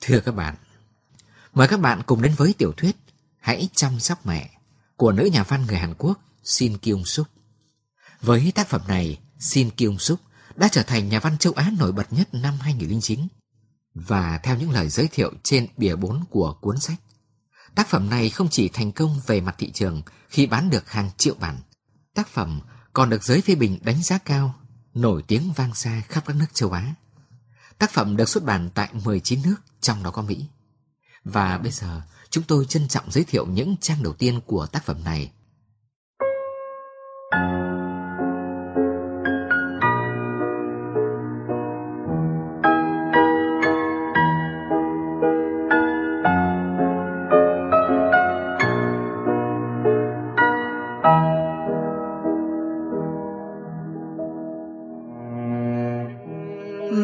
Thưa các bạn, mời các bạn cùng đến với tiểu thuyết Hãy Chăm Sóc Mẹ của nữ nhà văn người Hàn Quốc Shin Kyung-Sook. Với tác phẩm này, Shin Kyung-Sook đã trở thành nhà văn châu Á nổi bật nhất năm 2009. Và theo những lời giới thiệu trên bìa 4 của cuốn sách, tác phẩm này không chỉ thành công về mặt thị trường khi bán được hàng triệu bản, tác phẩm còn được giới phê bình đánh giá cao, nổi tiếng vang xa khắp các nước châu Á. Tác phẩm được xuất bản tại 19 nước, trong đó có Mỹ. Và bây giờ, chúng tôi trân trọng giới thiệu những trang đầu tiên của tác phẩm này.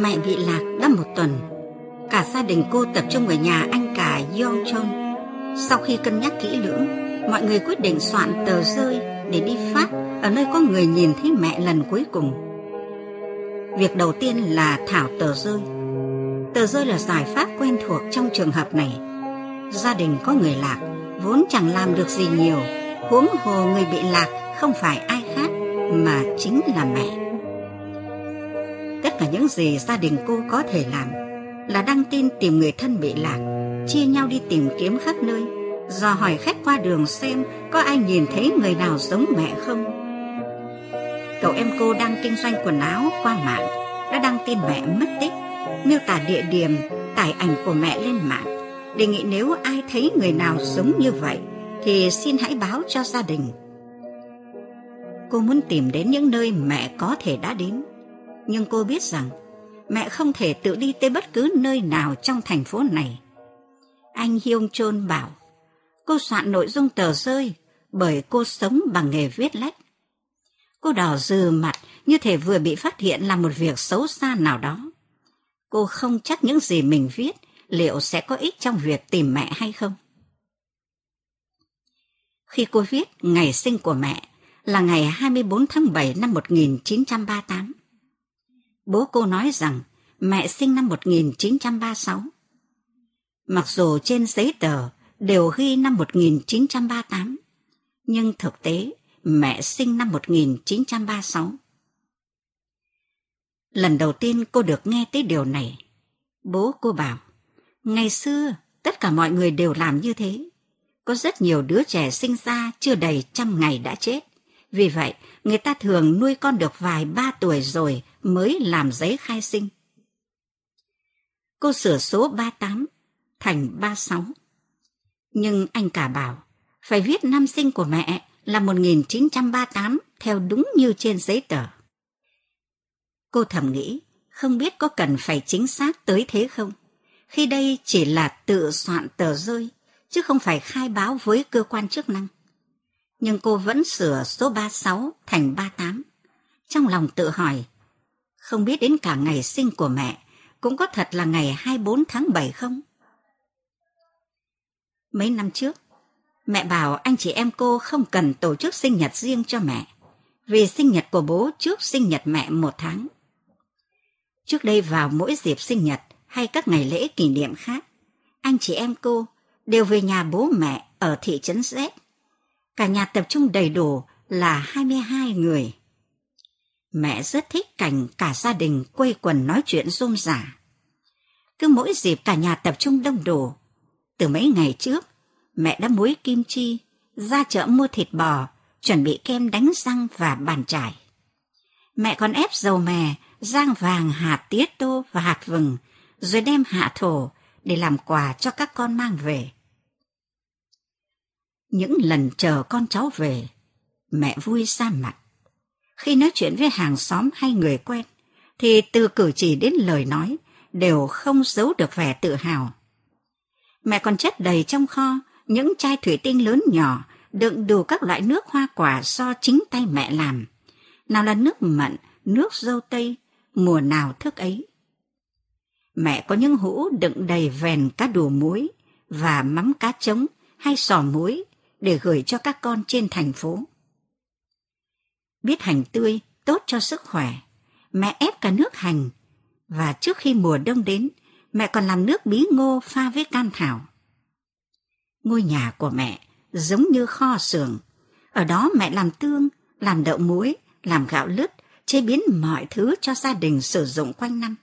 Mẹ bị lạc đã một tuần, cả gia đình cô tập trung ở nhà anh cả Hyong-Chol. Sau khi cân nhắc kỹ lưỡng, mọi người quyết định soạn tờ rơi để đi phát ở nơi có người nhìn thấy mẹ lần cuối cùng. Việc đầu tiên là thảo tờ rơi. Tờ rơi là giải pháp quen thuộc trong trường hợp này. Gia đình có người lạc vốn chẳng làm được gì nhiều, huống hồ người bị lạc không phải ai khác mà chính là mẹ. Tất cả những gì gia đình cô có thể làm là đăng tin tìm người thân bị lạc, chia nhau đi tìm kiếm khắp nơi, dò hỏi khách qua đường xem có ai nhìn thấy người nào giống mẹ không. Cậu em cô đang kinh doanh quần áo qua mạng đã đăng tin mẹ mất tích, miêu tả địa điểm, tải ảnh của mẹ lên mạng, đề nghị nếu ai thấy người nào giống như vậy thì xin hãy báo cho gia đình. Cô muốn tìm đến những nơi mẹ có thể đã đến, nhưng cô biết rằng mẹ không thể tự đi tới bất cứ nơi nào trong thành phố này. Anh Hyong-Chol bảo cô soạn nội dung tờ rơi bởi cô sống bằng nghề viết lách. Cô đỏ rừ mặt như thể vừa bị phát hiện làm một việc xấu xa nào đó. Cô không chắc những gì mình viết liệu sẽ có ích trong việc tìm mẹ hay không. Khi cô viết ngày sinh của mẹ là ngày 24 tháng 7 năm 1938. Bố cô nói rằng mẹ sinh năm 1936. Mặc dù trên giấy tờ đều ghi năm 1938, nhưng thực tế mẹ sinh năm 1936. Lần đầu tiên cô được nghe tới điều này, bố cô bảo, ngày xưa tất cả mọi người đều làm như thế. Có rất nhiều đứa trẻ sinh ra chưa đầy 100 ngày đã chết. Vì vậy, người ta thường nuôi con được vài 3 tuổi rồi mới làm giấy khai sinh. Cô sửa số 38 thành 36. Nhưng anh cả bảo, phải viết năm sinh của mẹ là 1938 theo đúng như trên giấy tờ. Cô thầm nghĩ, không biết có cần phải chính xác tới thế không? Khi đây chỉ là tự soạn tờ rơi, chứ không phải khai báo với cơ quan chức năng. Nhưng cô vẫn sửa số 36 thành 38. Trong lòng tự hỏi, không biết đến cả ngày sinh của mẹ cũng có thật là ngày 24 tháng 7 không? Mấy năm trước, mẹ bảo anh chị em cô không cần tổ chức sinh nhật riêng cho mẹ, vì sinh nhật của bố trước sinh nhật mẹ 1 tháng. Trước đây vào mỗi dịp sinh nhật hay các ngày lễ kỷ niệm khác, anh chị em cô đều về nhà bố mẹ ở thị trấn Z. Cả nhà tập trung đầy đủ là 22 người. Mẹ rất thích cảnh cả gia đình quây quần nói chuyện rôm rả. Cứ mỗi dịp cả nhà tập trung đông đủ, từ mấy ngày trước, mẹ đã muối kim chi, ra chợ mua thịt bò, chuẩn bị kem đánh răng và bàn chải. Mẹ còn ép dầu mè, rang vàng, hạt tía tô và hạt vừng, rồi đem hạ thổ để làm quà cho các con mang về. Những lần chờ con cháu về, mẹ vui ra mặt. Khi nói chuyện với hàng xóm hay người quen, thì từ cử chỉ đến lời nói đều không giấu được vẻ tự hào. Mẹ còn chất đầy trong kho những chai thủy tinh lớn nhỏ đựng đủ các loại nước hoa quả do chính tay mẹ làm. Nào là nước mận, nước dâu tây, mùa nào thức ấy. Mẹ có những hũ đựng đầy vèn cá đù muối và mắm cá trống hay sò muối để gửi cho các con trên thành phố. Biết hành tươi tốt cho sức khỏe, mẹ ép cả nước hành, và trước khi mùa đông đến, mẹ còn làm nước bí ngô pha với cam thảo. Ngôi nhà của mẹ giống như kho xưởng, ở đó mẹ làm tương, làm đậu muối, làm gạo lứt, chế biến mọi thứ cho gia đình sử dụng quanh năm.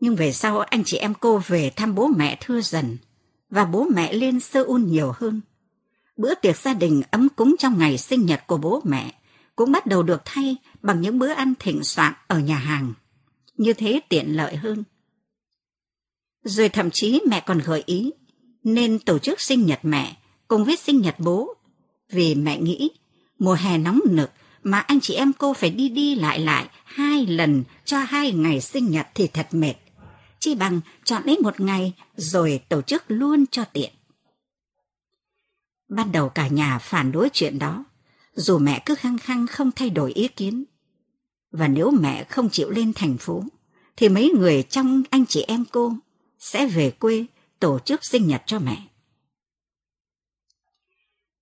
Nhưng về sau anh chị em cô về thăm bố mẹ thưa dần và bố mẹ lên Seoul nhiều hơn. Bữa tiệc gia đình ấm cúng trong ngày sinh nhật của bố mẹ cũng bắt đầu được thay bằng những bữa ăn thịnh soạn ở nhà hàng. Như thế tiện lợi hơn. Rồi thậm chí mẹ còn gợi ý nên tổ chức sinh nhật mẹ cùng với sinh nhật bố, vì mẹ nghĩ mùa hè nóng nực mà anh chị em cô phải đi lại 2 lần cho 2 ngày sinh nhật thì thật mệt, chi bằng chọn lấy 1 ngày rồi tổ chức luôn cho tiện. Ban đầu cả nhà phản đối chuyện đó, dù mẹ cứ khăng khăng không thay đổi ý kiến. Và nếu mẹ không chịu lên thành phố, thì mấy người trong anh chị em cô sẽ về quê tổ chức sinh nhật cho mẹ.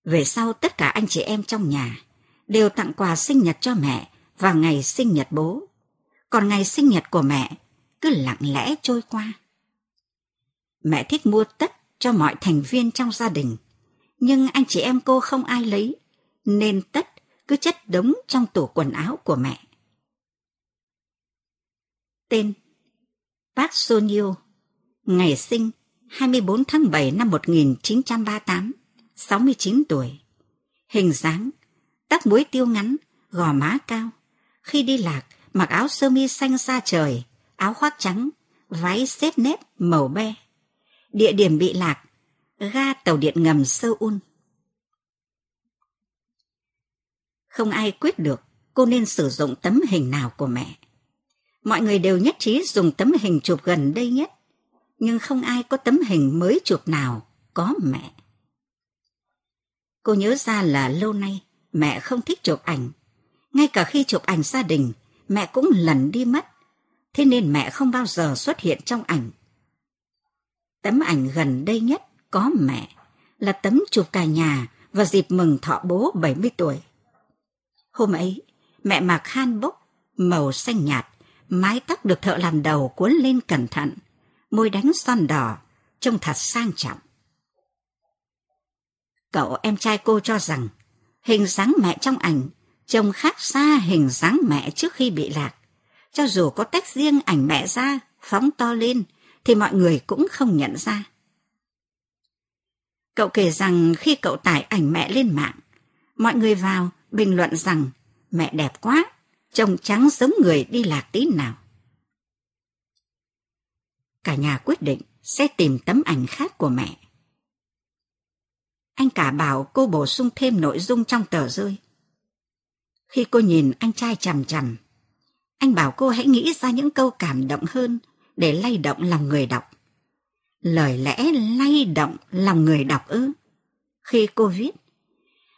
Về sau tất cả anh chị em trong nhà đều tặng quà sinh nhật cho mẹ và ngày sinh nhật bố. Còn ngày sinh nhật của mẹ cứ lặng lẽ trôi qua. Mẹ thích mua tất cho mọi thành viên trong gia đình, nhưng anh chị em cô không ai lấy, nên tất cứ chất đống trong tủ quần áo của mẹ. Tên: Park Son-yeol, ngày sinh 24 tháng 7 năm 1938, 69 tuổi. Hình dáng: tóc muối tiêu ngắn, gò má cao. Khi đi lạc, mặc áo sơ mi xanh da trời, áo khoác trắng, váy xếp nếp màu be. Địa điểm bị lạc: ga tàu điện ngầm Seoul. Không ai quyết được cô nên sử dụng tấm hình nào của mẹ. Mọi người đều nhất trí dùng tấm hình chụp gần đây nhất, nhưng không ai có tấm hình mới chụp nào có mẹ. Cô nhớ ra là lâu nay mẹ không thích chụp ảnh, ngay cả khi chụp ảnh gia đình mẹ cũng lẩn đi mất, thế nên mẹ không bao giờ xuất hiện trong ảnh. Tấm ảnh gần đây nhất có mẹ là tấm chụp cả nhà vào dịp mừng thọ bố 70 tuổi. Hôm ấy, mẹ mặc hanbok màu xanh nhạt, mái tóc được thợ làm đầu cuốn lên cẩn thận, môi đánh son đỏ, trông thật sang trọng. Cậu em trai cô cho rằng hình dáng mẹ trong ảnh trông khác xa hình dáng mẹ trước khi bị lạc. Cho dù có tách riêng ảnh mẹ ra, phóng to lên, thì mọi người cũng không nhận ra. Cậu kể rằng khi cậu tải ảnh mẹ lên mạng, mọi người vào bình luận rằng mẹ đẹp quá, trông trắng giống người đi lạc tí nào. Cả nhà quyết định sẽ tìm tấm ảnh khác của mẹ. Anh cả bảo cô bổ sung thêm nội dung trong tờ rơi. Khi cô nhìn anh trai chằm chằm, anh bảo cô hãy nghĩ ra những câu cảm động hơn để lay động lòng người đọc. Lời lẽ lay động lòng người đọc ư? Khi cô viết: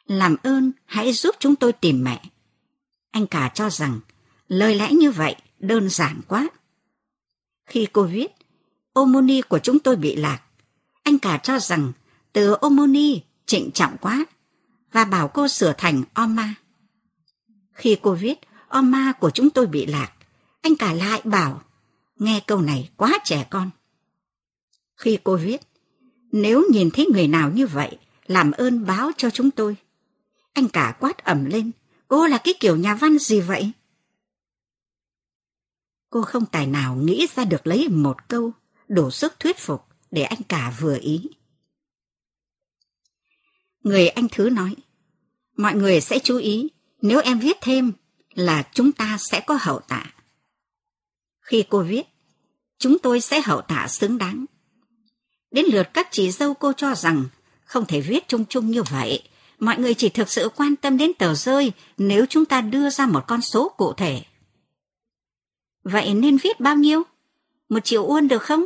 làm ơn hãy giúp chúng tôi tìm mẹ, anh cả cho rằng lời lẽ như vậy đơn giản quá. Khi cô viết: Omoni của chúng tôi bị lạc, anh cả cho rằng từ Omoni trịnh trọng quá và bảo cô sửa thành Oma. Khi cô viết: Oma của chúng tôi bị lạc, anh cả lại bảo nghe câu này quá trẻ con. Khi cô viết: nếu nhìn thấy người nào như vậy, làm ơn báo cho chúng tôi, anh cả quát ầm lên: cô là cái kiểu nhà văn gì vậy? Cô không tài nào nghĩ ra được lấy một câu đủ sức thuyết phục để anh cả vừa ý. Người anh thứ nói: mọi người sẽ chú ý, nếu em viết thêm là chúng ta sẽ có hậu tạ. Khi cô viết: chúng tôi sẽ hậu tạ xứng đáng. Đến lượt các chị dâu cô cho rằng không thể viết chung chung như vậy. Mọi người chỉ thực sự quan tâm đến tờ rơi nếu chúng ta đưa ra một con số cụ thể. Vậy nên viết bao nhiêu? 1 triệu won được không?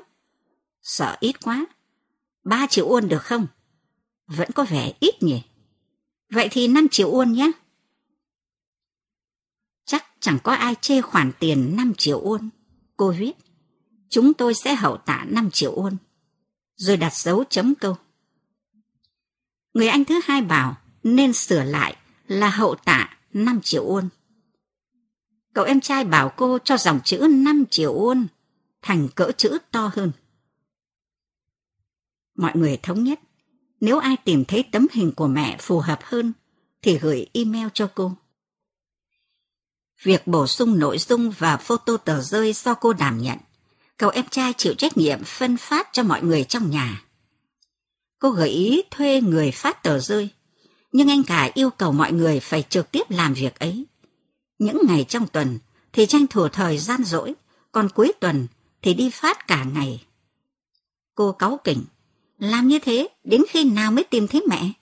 Sợ ít quá. 3 triệu won được không? Vẫn có vẻ ít nhỉ. Vậy thì 5 triệu won nhé. Chắc chẳng có ai chê khoản tiền 5 triệu won. Cô viết: chúng tôi sẽ hậu tạ 5 triệu won. Rồi đặt dấu chấm câu. Người anh thứ hai bảo nên sửa lại là hậu tạ 5 triệu won. Cậu em trai bảo cô cho dòng chữ 5 triệu won thành cỡ chữ to hơn. Mọi người thống nhất, nếu ai tìm thấy tấm hình của mẹ phù hợp hơn thì gửi email cho cô. Việc bổ sung nội dung và photo tờ rơi do cô đảm nhận, cậu em trai chịu trách nhiệm phân phát cho mọi người trong nhà. Cô gợi ý thuê người phát tờ rơi, nhưng anh cả yêu cầu mọi người phải trực tiếp làm việc ấy. Những ngày trong tuần thì tranh thủ thời gian rỗi, còn cuối tuần thì đi phát cả ngày. Cô cáu kỉnh, làm như thế đến khi nào mới tìm thấy mẹ?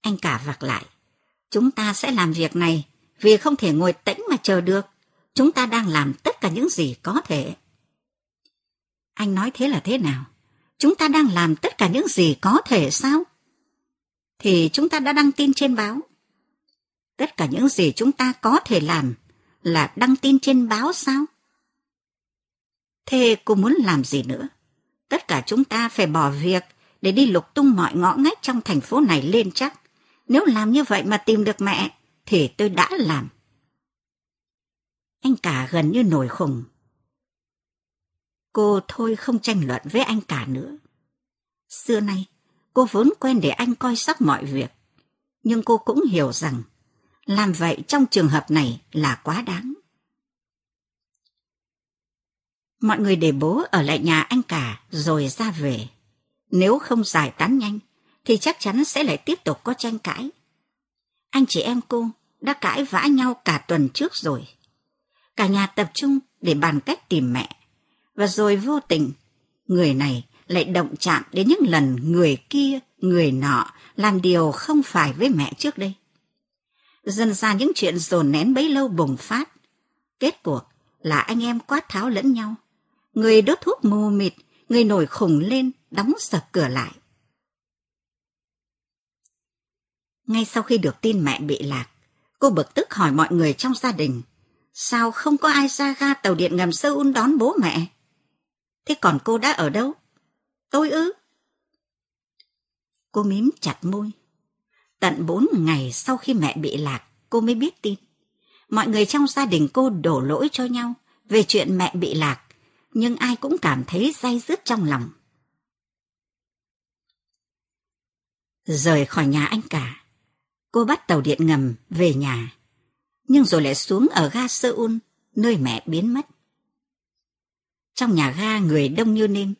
Anh cả vặc lại, chúng ta sẽ làm việc này vì không thể ngồi tĩnh mà chờ được, chúng ta đang làm tất cả những gì có thể. Anh nói thế là thế nào? Chúng ta đang làm tất cả những gì có thể sao? Thì chúng ta đã đăng tin trên báo. Tất cả những gì chúng ta có thể làm là đăng tin trên báo sao? Thế cô muốn làm gì nữa? Tất cả chúng ta phải bỏ việc để đi lục tung mọi ngõ ngách trong thành phố này lên chắc. Nếu làm như vậy mà tìm được mẹ thì tôi đã làm. Anh cả gần như nổi khùng. Cô thôi không tranh luận với anh cả nữa. Xưa nay, cô vốn quen để anh coi sóc mọi việc. Nhưng cô cũng hiểu rằng, làm vậy trong trường hợp này là quá đáng. Mọi người để bố ở lại nhà anh cả rồi ra về. Nếu không giải tán nhanh, thì chắc chắn sẽ lại tiếp tục có tranh cãi. Anh chị em cô đã cãi vã nhau cả tuần trước rồi. Cả nhà tập trung để bàn cách tìm mẹ. Và rồi vô tình, người này lại động chạm đến những lần người kia, người nọ làm điều không phải với mẹ trước đây. Dần ra những chuyện dồn nén bấy lâu bùng phát. Kết cuộc là anh em quát tháo lẫn nhau. Người đốt thuốc mù mịt, người nổi khùng lên, đóng sập cửa lại. Ngay sau khi được tin mẹ bị lạc, cô bực tức hỏi mọi người trong gia đình, sao không có ai ra ga tàu điện ngầm Seoul đón bố mẹ? Thế còn cô đã ở đâu? Tôi ư? Cô mím chặt môi. Tận 4 ngày sau khi mẹ bị lạc, cô mới biết tin. Mọi người trong gia đình cô đổ lỗi cho nhau về chuyện mẹ bị lạc, nhưng ai cũng cảm thấy day dứt trong lòng. Rời khỏi nhà anh cả, cô bắt tàu điện ngầm về nhà, nhưng rồi lại xuống ở ga Seoul, nơi mẹ biến mất. Trong nhà ga người đông như nêm,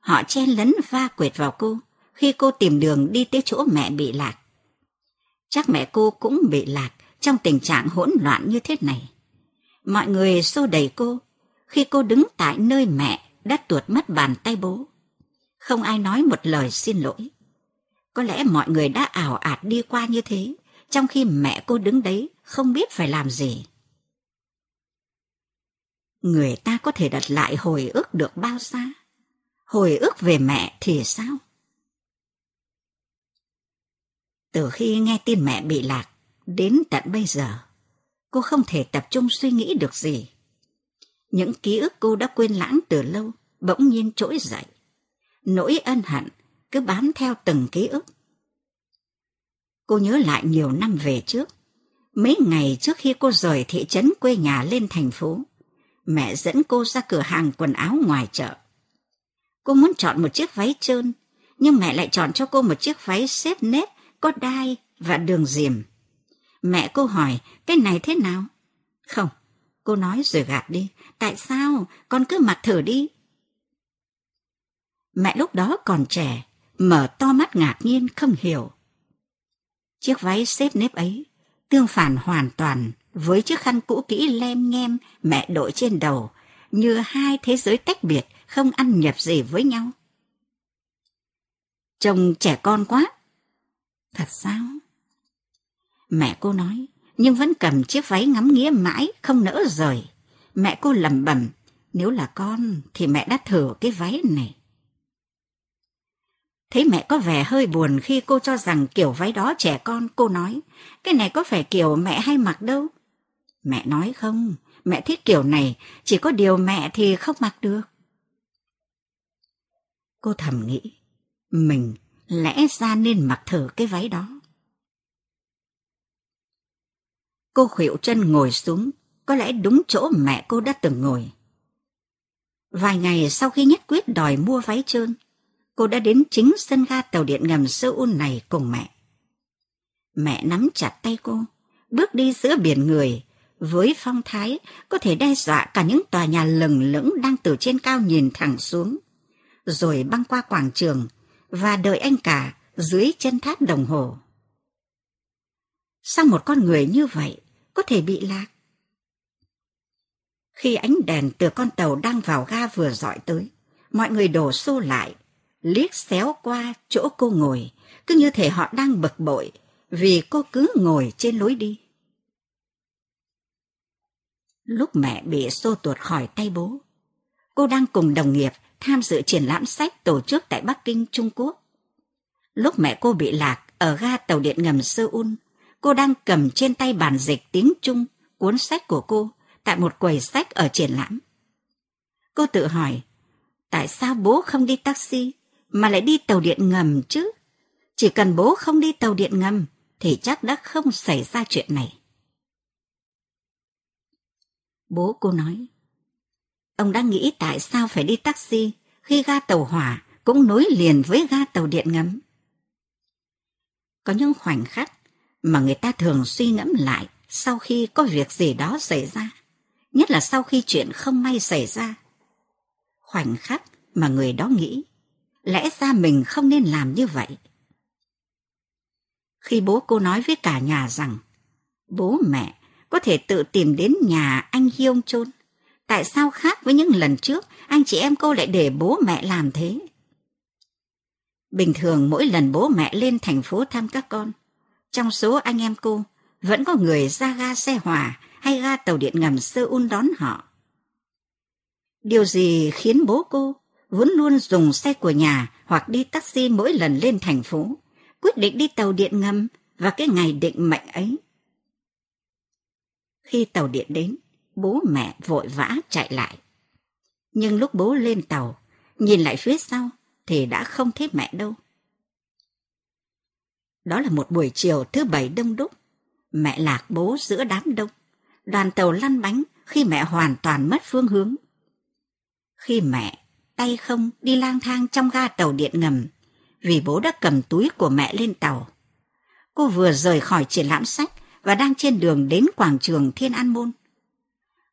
họ chen lấn va quệt vào cô khi cô tìm đường đi tới chỗ mẹ bị lạc. Chắc mẹ cô cũng bị lạc trong tình trạng hỗn loạn như thế này. Mọi người xô đẩy cô khi cô đứng tại nơi mẹ đã tuột mất bàn tay bố. Không ai nói một lời xin lỗi. Có lẽ mọi người đã ảo ạt đi qua như thế, trong khi mẹ cô đứng đấy không biết phải làm gì. Người ta có thể đặt lại hồi ức được bao xa? Hồi ức về mẹ thì sao? Từ khi nghe tin mẹ bị lạc đến tận bây giờ, cô không thể tập trung suy nghĩ được gì. Những ký ức cô đã quên lãng từ lâu bỗng nhiên trỗi dậy. Nỗi ân hận cứ bám theo từng ký ức. Cô nhớ lại nhiều năm về trước, mấy ngày trước khi cô rời thị trấn quê nhà lên thành phố, mẹ dẫn cô ra cửa hàng quần áo ngoài chợ. Cô muốn chọn một chiếc váy trơn, nhưng mẹ lại chọn cho cô một chiếc váy xếp nếp, có đai và đường diềm. Mẹ cô hỏi, cái này thế nào? Không, cô nói rồi gạt đi. Tại sao? Con cứ mặc thử đi. Mẹ lúc đó còn trẻ, mở to mắt ngạc nhiên không hiểu. Chiếc váy xếp nếp ấy tương phản hoàn toàn với chiếc khăn cũ kỹ lem nhem mẹ đội trên đầu, như hai thế giới tách biệt không ăn nhập gì với nhau. Trông trẻ con quá. Thật sao? Mẹ cô nói, nhưng vẫn cầm chiếc váy ngắm nghía mãi, không nỡ rời. Mẹ cô lẩm bẩm, nếu là con thì mẹ đã thử cái váy này. Thấy mẹ có vẻ hơi buồn khi cô cho rằng kiểu váy đó trẻ con, cô nói, cái này có phải kiểu mẹ hay mặc đâu. Mẹ nói không, mẹ thích kiểu này, chỉ có điều mẹ thì không mặc được. Cô thầm nghĩ, mình lẽ ra nên mặc thử cái váy đó. Cô khuỵu chân ngồi xuống, có lẽ đúng chỗ mẹ cô đã từng ngồi. Vài ngày sau khi nhất quyết đòi mua váy trơn, cô đã đến chính sân ga tàu điện ngầm Seoul này cùng mẹ. Mẹ nắm chặt tay cô, bước đi giữa biển người, với phong thái có thể đe dọa cả những tòa nhà lừng lững đang từ trên cao nhìn thẳng xuống, rồi băng qua quảng trường và đợi anh cả dưới chân tháp đồng hồ. Sao một con người như vậy có thể bị lạc? Khi ánh đèn từ con tàu đang vào ga vừa rọi tới, mọi người đổ xô lại, liếc xéo qua chỗ cô ngồi, cứ như thể họ đang bực bội vì cô cứ ngồi trên lối đi. Lúc mẹ bị xô tuột khỏi tay bố, cô đang cùng đồng nghiệp tham dự triển lãm sách tổ chức tại Bắc Kinh, Trung Quốc. Lúc mẹ cô bị lạc ở ga tàu điện ngầm Seoul, cô đang cầm trên tay bản dịch tiếng Trung cuốn sách của cô tại một quầy sách ở triển lãm. Cô tự hỏi, tại sao bố không đi taxi mà lại đi tàu điện ngầm chứ? Chỉ cần bố không đi tàu điện ngầm thì chắc đã không xảy ra chuyện này. Bố cô nói, ông đang nghĩ tại sao phải đi taxi khi ga tàu hỏa cũng nối liền với ga tàu điện ngầm. Có những khoảnh khắc mà người ta thường suy ngẫm lại sau khi có việc gì đó xảy ra, nhất là sau khi chuyện không may xảy ra. Khoảnh khắc mà người đó nghĩ, lẽ ra mình không nên làm như vậy. Khi bố cô nói với cả nhà rằng bố mẹ có thể tự tìm đến nhà anh Hyong-Chol, tại sao khác với những lần trước anh chị em cô lại để bố mẹ làm thế? Bình thường mỗi lần bố mẹ lên thành phố thăm các con, trong số anh em cô vẫn có người ra ga xe hỏa hay ga tàu điện ngầm Seoul đón họ. Điều gì khiến bố cô, vốn luôn dùng xe của nhà hoặc đi taxi mỗi lần lên thành phố, quyết định đi tàu điện ngầm vào cái ngày định mệnh ấy? Khi tàu điện đến, bố mẹ vội vã chạy lại. Nhưng lúc bố lên tàu, nhìn lại phía sau thì đã không thấy mẹ đâu. Đó là một buổi chiều thứ bảy đông đúc. Mẹ lạc bố giữa đám đông. Đoàn tàu lăn bánh khi mẹ hoàn toàn mất phương hướng. Khi mẹ tay không đi lang thang trong ga tàu điện ngầm, vì bố đã cầm túi của mẹ lên tàu. Cô vừa rời khỏi triển lãm sách và đang trên đường đến quảng trường Thiên An Môn.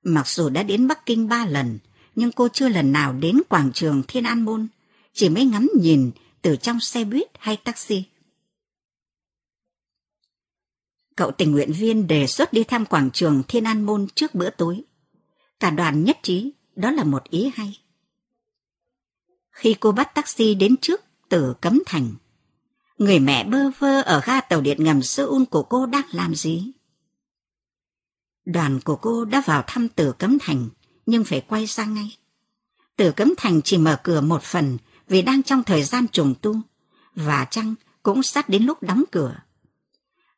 Mặc dù đã đến Bắc Kinh 3 lần, nhưng cô chưa lần nào đến quảng trường Thiên An Môn, chỉ mới ngắm nhìn từ trong xe buýt hay taxi. Cậu tình nguyện viên đề xuất đi thăm quảng trường Thiên An Môn trước bữa tối. Cả đoàn nhất trí, đó là một ý hay. Khi cô bắt taxi đến trước Tử Cấm Thành, người mẹ bơ vơ ở ga tàu điện ngầm Seoul của cô đang làm gì? Đoàn của cô đã vào thăm Tử Cấm Thành, nhưng phải quay sang ngay. Tử Cấm Thành chỉ mở cửa một phần vì đang trong thời gian trùng tu, và chăng cũng sắp đến lúc đóng cửa.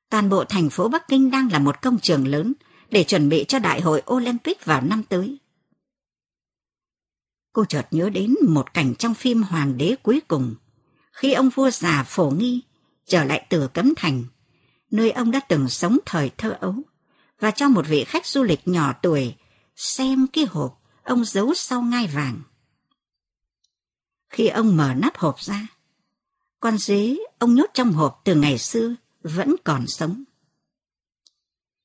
Toàn bộ thành phố Bắc Kinh đang là một công trường lớn để chuẩn bị cho Đại hội Olympic vào năm tới. Cô chợt nhớ đến một cảnh trong phim Hoàng đế cuối cùng, khi ông vua già Phổ Nghi trở lại Tử Cấm Thành, nơi ông đã từng sống thời thơ ấu, và cho một vị khách du lịch nhỏ tuổi xem cái hộp ông giấu sau ngai vàng. Khi ông mở nắp hộp ra, con dế ông nhốt trong hộp từ ngày xưa vẫn còn sống.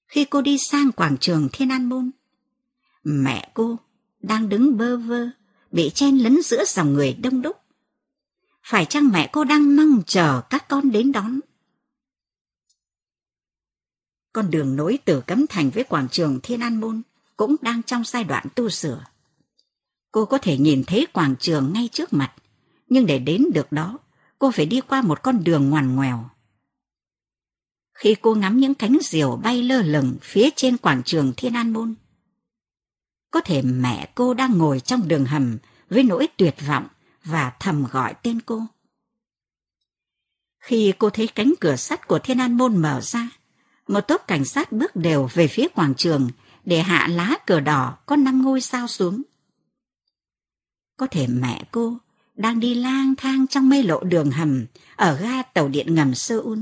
Khi cô đi sang quảng trường Thiên An Môn, mẹ cô đang đứng bơ vơ, bị chen lấn giữa dòng người đông đúc. Phải chăng mẹ cô đang mong chờ các con đến đón? Con đường nối Tử Cấm Thành với quảng trường Thiên An Môn cũng đang trong giai đoạn tu sửa. Cô có thể nhìn thấy quảng trường ngay trước mặt, nhưng để đến được đó, cô phải đi qua một con đường ngoằn ngoèo. Khi cô ngắm những cánh diều bay lơ lửng phía trên quảng trường Thiên An Môn, có thể mẹ cô đang ngồi trong đường hầm với nỗi tuyệt vọng và thầm gọi tên cô. Khi cô thấy cánh cửa sắt của Thiên An Môn mở ra, một tốp cảnh sát bước đều về phía quảng trường để hạ lá cờ đỏ có 5 ngôi sao xuống. Có thể mẹ cô đang đi lang thang trong mê lộ đường hầm ở ga tàu điện ngầm Seoul.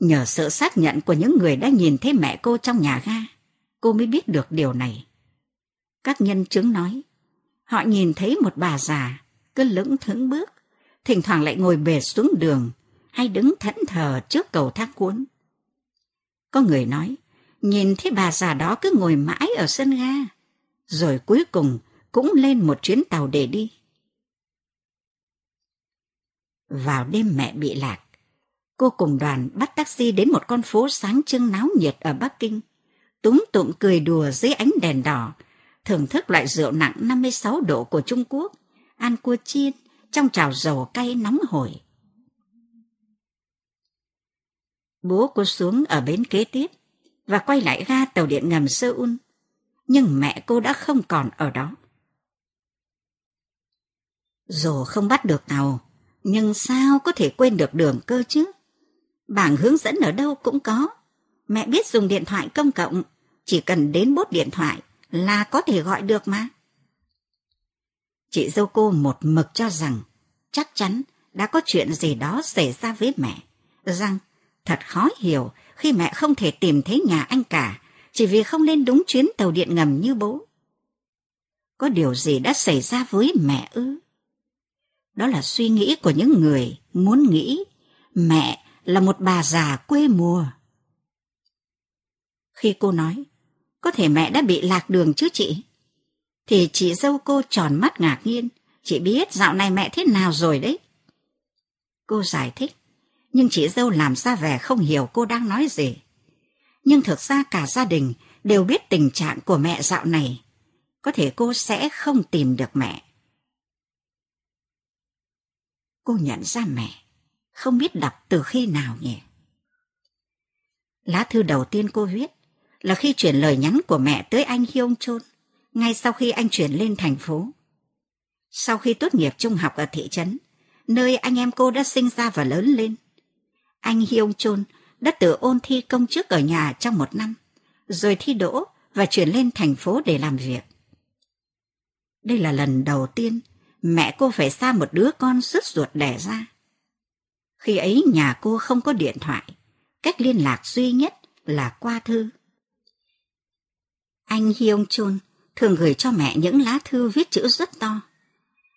Nhờ sự xác nhận của những người đã nhìn thấy mẹ cô trong nhà ga, cô mới biết được điều này. Các nhân chứng nói, họ nhìn thấy một bà già cứ lững thững bước, thỉnh thoảng lại ngồi bệt xuống đường hay đứng thẫn thờ trước cầu thang cuốn. Có người nói, nhìn thấy bà già đó cứ ngồi mãi ở sân ga, rồi cuối cùng cũng lên một chuyến tàu để đi. Vào đêm mẹ bị lạc, cô cùng đoàn bắt taxi đến một con phố sáng trưng náo nhiệt ở Bắc Kinh, túm tụm cười đùa dưới ánh đèn đỏ, thưởng thức loại rượu nặng 56 độ của Trung Quốc, ăn cua chiên trong chảo dầu cay nóng hổi. Bố cô xuống ở bến kế tiếp và quay lại ga tàu điện ngầm Seoul, nhưng mẹ cô đã không còn ở đó. Dù không bắt được tàu, nhưng sao có thể quên được đường cơ chứ? Bảng hướng dẫn ở đâu cũng có. Mẹ biết dùng điện thoại công cộng, chỉ cần đến bốt điện thoại là có thể gọi được mà. Chị dâu cô một mực cho rằng chắc chắn đã có chuyện gì đó xảy ra với mẹ, rằng thật khó hiểu khi mẹ không thể tìm thấy nhà anh cả chỉ vì không lên đúng chuyến tàu điện ngầm như bố. Có điều gì đã xảy ra với mẹ ư? Đó là suy nghĩ của những người muốn nghĩ mẹ là một bà già quê mùa. Khi cô nói, có thể mẹ đã bị lạc đường chứ chị? Thì chị dâu cô tròn mắt ngạc nhiên, chị biết dạo này mẹ thế nào rồi đấy. Cô giải thích, nhưng chị dâu làm ra vẻ không hiểu cô đang nói gì. Nhưng thực ra cả gia đình đều biết tình trạng của mẹ dạo này. Có thể cô sẽ không tìm được mẹ. Cô nhận ra mẹ không biết đọc từ khi nào nhỉ? Lá thư đầu tiên cô viết là khi chuyển lời nhắn của mẹ tới anh Hyong-Chol, ngay sau khi anh chuyển lên thành phố. Sau khi tốt nghiệp trung học ở thị trấn, nơi anh em cô đã sinh ra và lớn lên, anh Hyong-Chol đã tự ôn thi công chức ở nhà trong 1 năm, rồi thi đỗ và chuyển lên thành phố để làm việc. Đây là lần đầu tiên mẹ cô phải xa một đứa con sứt ruột đẻ ra. Khi ấy nhà cô không có điện thoại, cách liên lạc duy nhất là qua thư. Anh Hyong-Chol thường gửi cho mẹ những lá thư viết chữ rất to.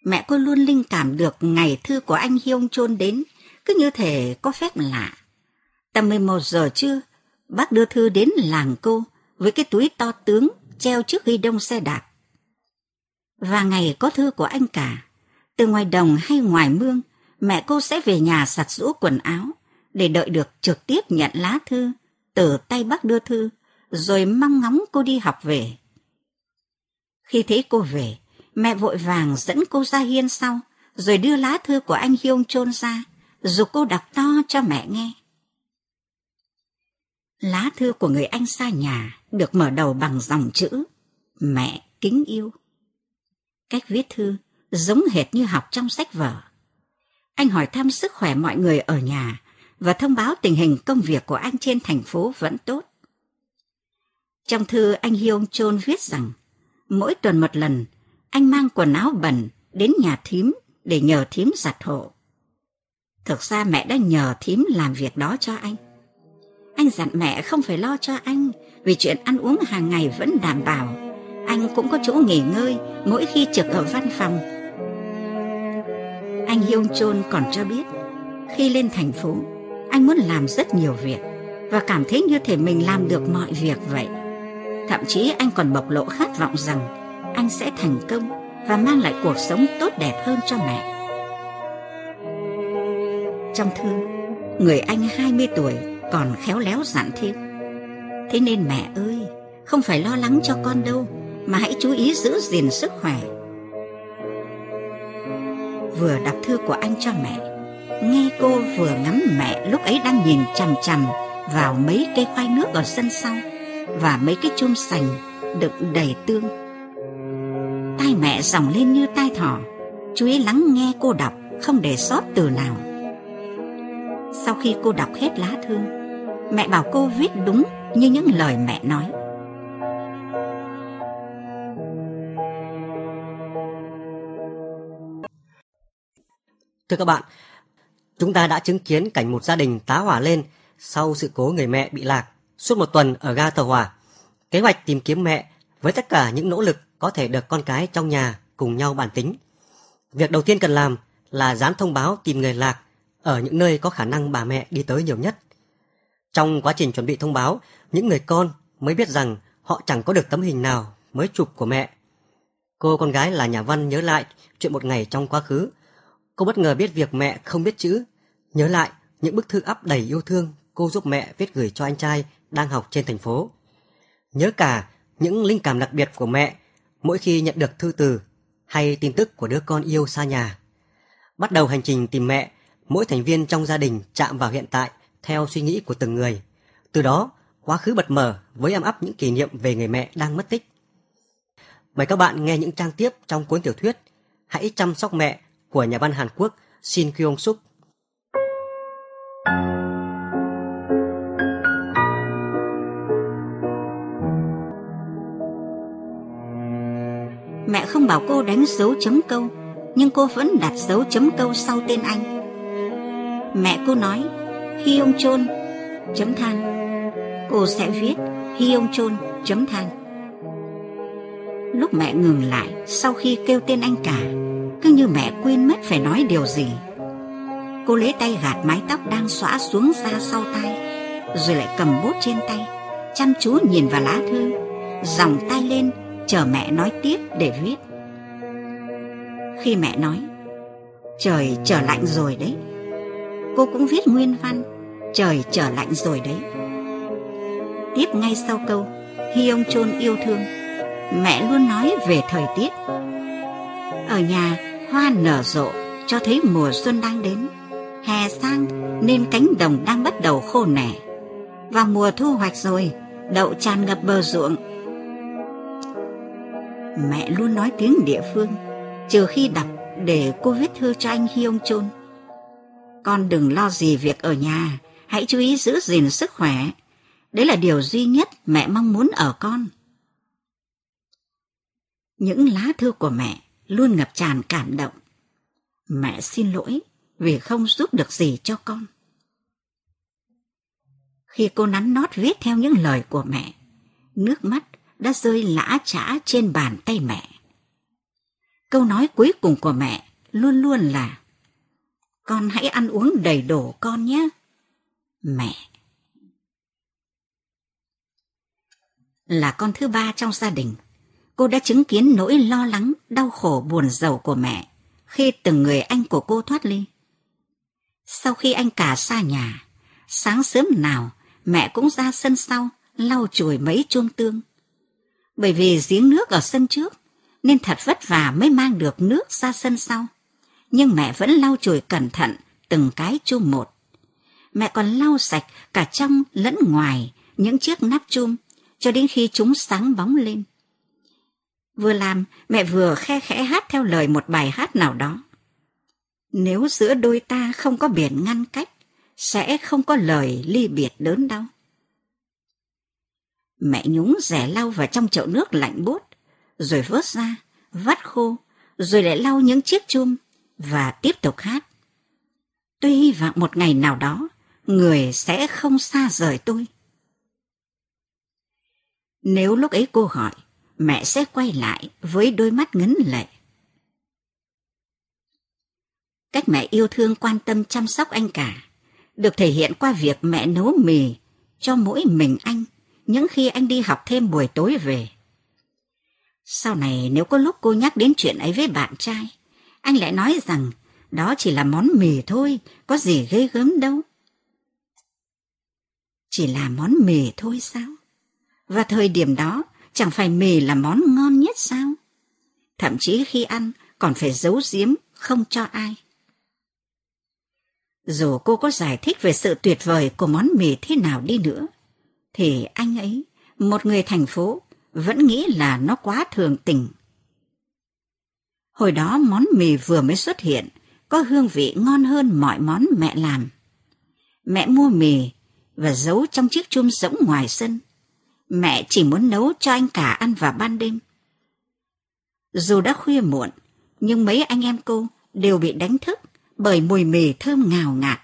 Mẹ cô luôn linh cảm được ngày thư của anh Hyong-Chol đến, cứ như thể có phép lạ. Tầm 11 giờ trưa, bác đưa thư đến làng cô với cái túi to tướng treo trước ghi đông xe đạp. Và ngày có thư của anh cả, từ ngoài đồng hay ngoài mương, mẹ cô sẽ về nhà giặt giũ quần áo để đợi được trực tiếp nhận lá thư từ tay bác đưa thư, rồi mong ngóng cô đi học về. Khi thấy cô về, mẹ vội vàng dẫn cô ra hiên sau, rồi đưa lá thư của anh Hyong-Chol ra, giục cô đọc to cho mẹ nghe. Lá thư của người anh xa nhà được mở đầu bằng dòng chữ "Mẹ kính yêu". Cách viết thư giống hệt như học trong sách vở. Anh hỏi thăm sức khỏe mọi người ở nhà và thông báo tình hình công việc của anh trên thành phố vẫn tốt. Trong thư, anh Hyong-Chol viết rằng mỗi tuần một lần, anh mang quần áo bẩn đến nhà thím để nhờ thím giặt hộ. Thực ra mẹ đã nhờ thím làm việc đó cho anh. Anh dặn mẹ không phải lo cho anh vì chuyện ăn uống hàng ngày vẫn đảm bảo. Anh cũng có chỗ nghỉ ngơi mỗi khi trực ở văn phòng. Anh Hyong-Chol còn cho biết, khi lên thành phố, anh muốn làm rất nhiều việc và cảm thấy như thể mình làm được mọi việc vậy. Thậm chí anh còn bộc lộ khát vọng rằng anh sẽ thành công và mang lại cuộc sống tốt đẹp hơn cho mẹ. Trong thư, người anh 20 tuổi còn khéo léo dặn thêm, thế nên mẹ ơi, không phải lo lắng cho con đâu, mà hãy chú ý giữ gìn sức khỏe. Vừa đọc thư của anh cho mẹ, nghe cô vừa ngắm mẹ lúc ấy đang nhìn chằm chằm vào mấy cây khoai nước ở sân sau và mấy cái chum sành đựng đầy tương. Tai mẹ dòng lên như tai thỏ, chú ý lắng nghe cô đọc, không để sót từ nào. Sau khi cô đọc hết lá thư, mẹ bảo cô viết đúng như những lời mẹ nói. Thưa các bạn, chúng ta đã chứng kiến cảnh một gia đình tá hỏa lên sau sự cố người mẹ bị lạc suốt 1 tuần ở ga tàu hỏa. Kế hoạch tìm kiếm mẹ với tất cả những nỗ lực có thể được con cái trong nhà cùng nhau bàn tính. Việc đầu tiên cần làm là dán thông báo tìm người lạc ở những nơi có khả năng bà mẹ đi tới nhiều nhất. Trong quá trình chuẩn bị thông báo, những người con mới biết rằng họ chẳng có được tấm hình nào mới chụp của mẹ. Cô con gái là nhà văn nhớ lại chuyện một ngày trong quá khứ. Cô bất ngờ biết việc mẹ không biết chữ, nhớ lại những bức thư ắp đầy yêu thương cô giúp mẹ viết gửi cho anh trai đang học trên thành phố. Nhớ cả những linh cảm đặc biệt của mẹ mỗi khi nhận được thư từ hay tin tức của đứa con yêu xa nhà. Bắt đầu hành trình tìm mẹ, mỗi thành viên trong gia đình chạm vào hiện tại theo suy nghĩ của từng người. Từ đó, quá khứ bật mở với âm ấp những kỷ niệm về người mẹ đang mất tích. Mời các bạn nghe những trang tiếp trong cuốn tiểu thuyết Hãy Chăm Sóc Mẹ của nhà văn Hàn Quốc Shin Kyung-Sook. Mẹ không bảo cô đánh dấu chấm câu, nhưng cô vẫn đặt dấu chấm câu sau tên anh. Mẹ cô nói Hyong-Chol chấm than, cô sẽ viết Hyong-Chol chấm than. Lúc mẹ ngừng lại sau khi kêu tên anh cả, cứ như mẹ quên mất phải nói điều gì. Cô lấy tay gạt mái tóc đang xõa xuống ra sau tai, rồi lại cầm bút trên tay, chăm chú nhìn vào lá thư, dòng tay lên chờ mẹ nói tiếp để viết. Khi mẹ nói trời trở lạnh rồi đấy, cô cũng viết nguyên văn trời trở lạnh rồi đấy. Tiếp ngay sau câu Hyong-Chol yêu thương, mẹ luôn nói về thời tiết. Ở nhà hoa nở rộ cho thấy mùa xuân đang đến, hè sang nên cánh đồng đang bắt đầu khô nẻ, vào mùa thu hoạch rồi, đậu tràn ngập bờ ruộng. Mẹ luôn nói tiếng địa phương, trừ khi đọc để cô viết thư cho anh Hyong-Chol. Con đừng lo gì việc ở nhà, hãy chú ý giữ gìn sức khỏe. Đấy là điều duy nhất mẹ mong muốn ở con. Những lá thư của mẹ luôn ngập tràn cảm động. Mẹ xin lỗi vì không giúp được gì cho con. Khi cô nắn nót viết theo những lời của mẹ, nước mắt đã rơi lã chã trên bàn tay mẹ. Câu nói cuối cùng của mẹ luôn luôn là con hãy ăn uống đầy đủ con nhé, mẹ. Là con thứ ba trong gia đình, cô đã chứng kiến nỗi lo lắng, đau khổ, buồn rầu của mẹ khi từng người anh của cô thoát ly. Sau khi anh cả xa nhà, sáng sớm nào mẹ cũng ra sân sau lau chùi mấy chum tương. Bởi vì giếng nước ở sân trước nên thật vất vả mới mang được nước ra sân sau, nhưng mẹ vẫn lau chùi cẩn thận từng cái chum một. Mẹ còn lau sạch cả trong lẫn ngoài những chiếc nắp chum cho đến khi chúng sáng bóng lên. Vừa làm, mẹ vừa khe khẽ hát theo lời một bài hát nào đó. Nếu giữa đôi ta không có biển ngăn cách, sẽ không có lời ly biệt đớn đau. Mẹ nhúng rẻ lau vào trong chậu nước lạnh buốt, rồi vớt ra, vắt khô, rồi lại lau những chiếc chum và tiếp tục hát. Tôi hy vọng một ngày nào đó, người sẽ không xa rời tôi. Nếu lúc ấy cô hỏi, mẹ sẽ quay lại với đôi mắt ngấn lệ. Cách mẹ yêu thương, quan tâm, chăm sóc anh cả được thể hiện qua việc mẹ nấu mì cho mỗi mình anh những khi anh đi học thêm buổi tối về. Sau này nếu có lúc cô nhắc đến chuyện ấy với bạn trai, anh lại nói rằng đó chỉ là món mì thôi, có gì ghê gớm đâu. Chỉ là món mì thôi sao? Và thời điểm đó, chẳng phải mì là món ngon nhất sao? Thậm chí khi ăn còn phải giấu giếm không cho ai. Dù cô có giải thích về sự tuyệt vời của món mì thế nào đi nữa, thì anh ấy, một người thành phố, vẫn nghĩ là nó quá thường tình. Hồi đó món mì vừa mới xuất hiện, có hương vị ngon hơn mọi món mẹ làm. Mẹ mua mì và giấu trong chiếc chum rỗng ngoài sân. Mẹ chỉ muốn nấu cho anh cả ăn vào ban đêm. Dù đã khuya muộn, nhưng mấy anh em cô đều bị đánh thức bởi mùi mì thơm ngào ngạt.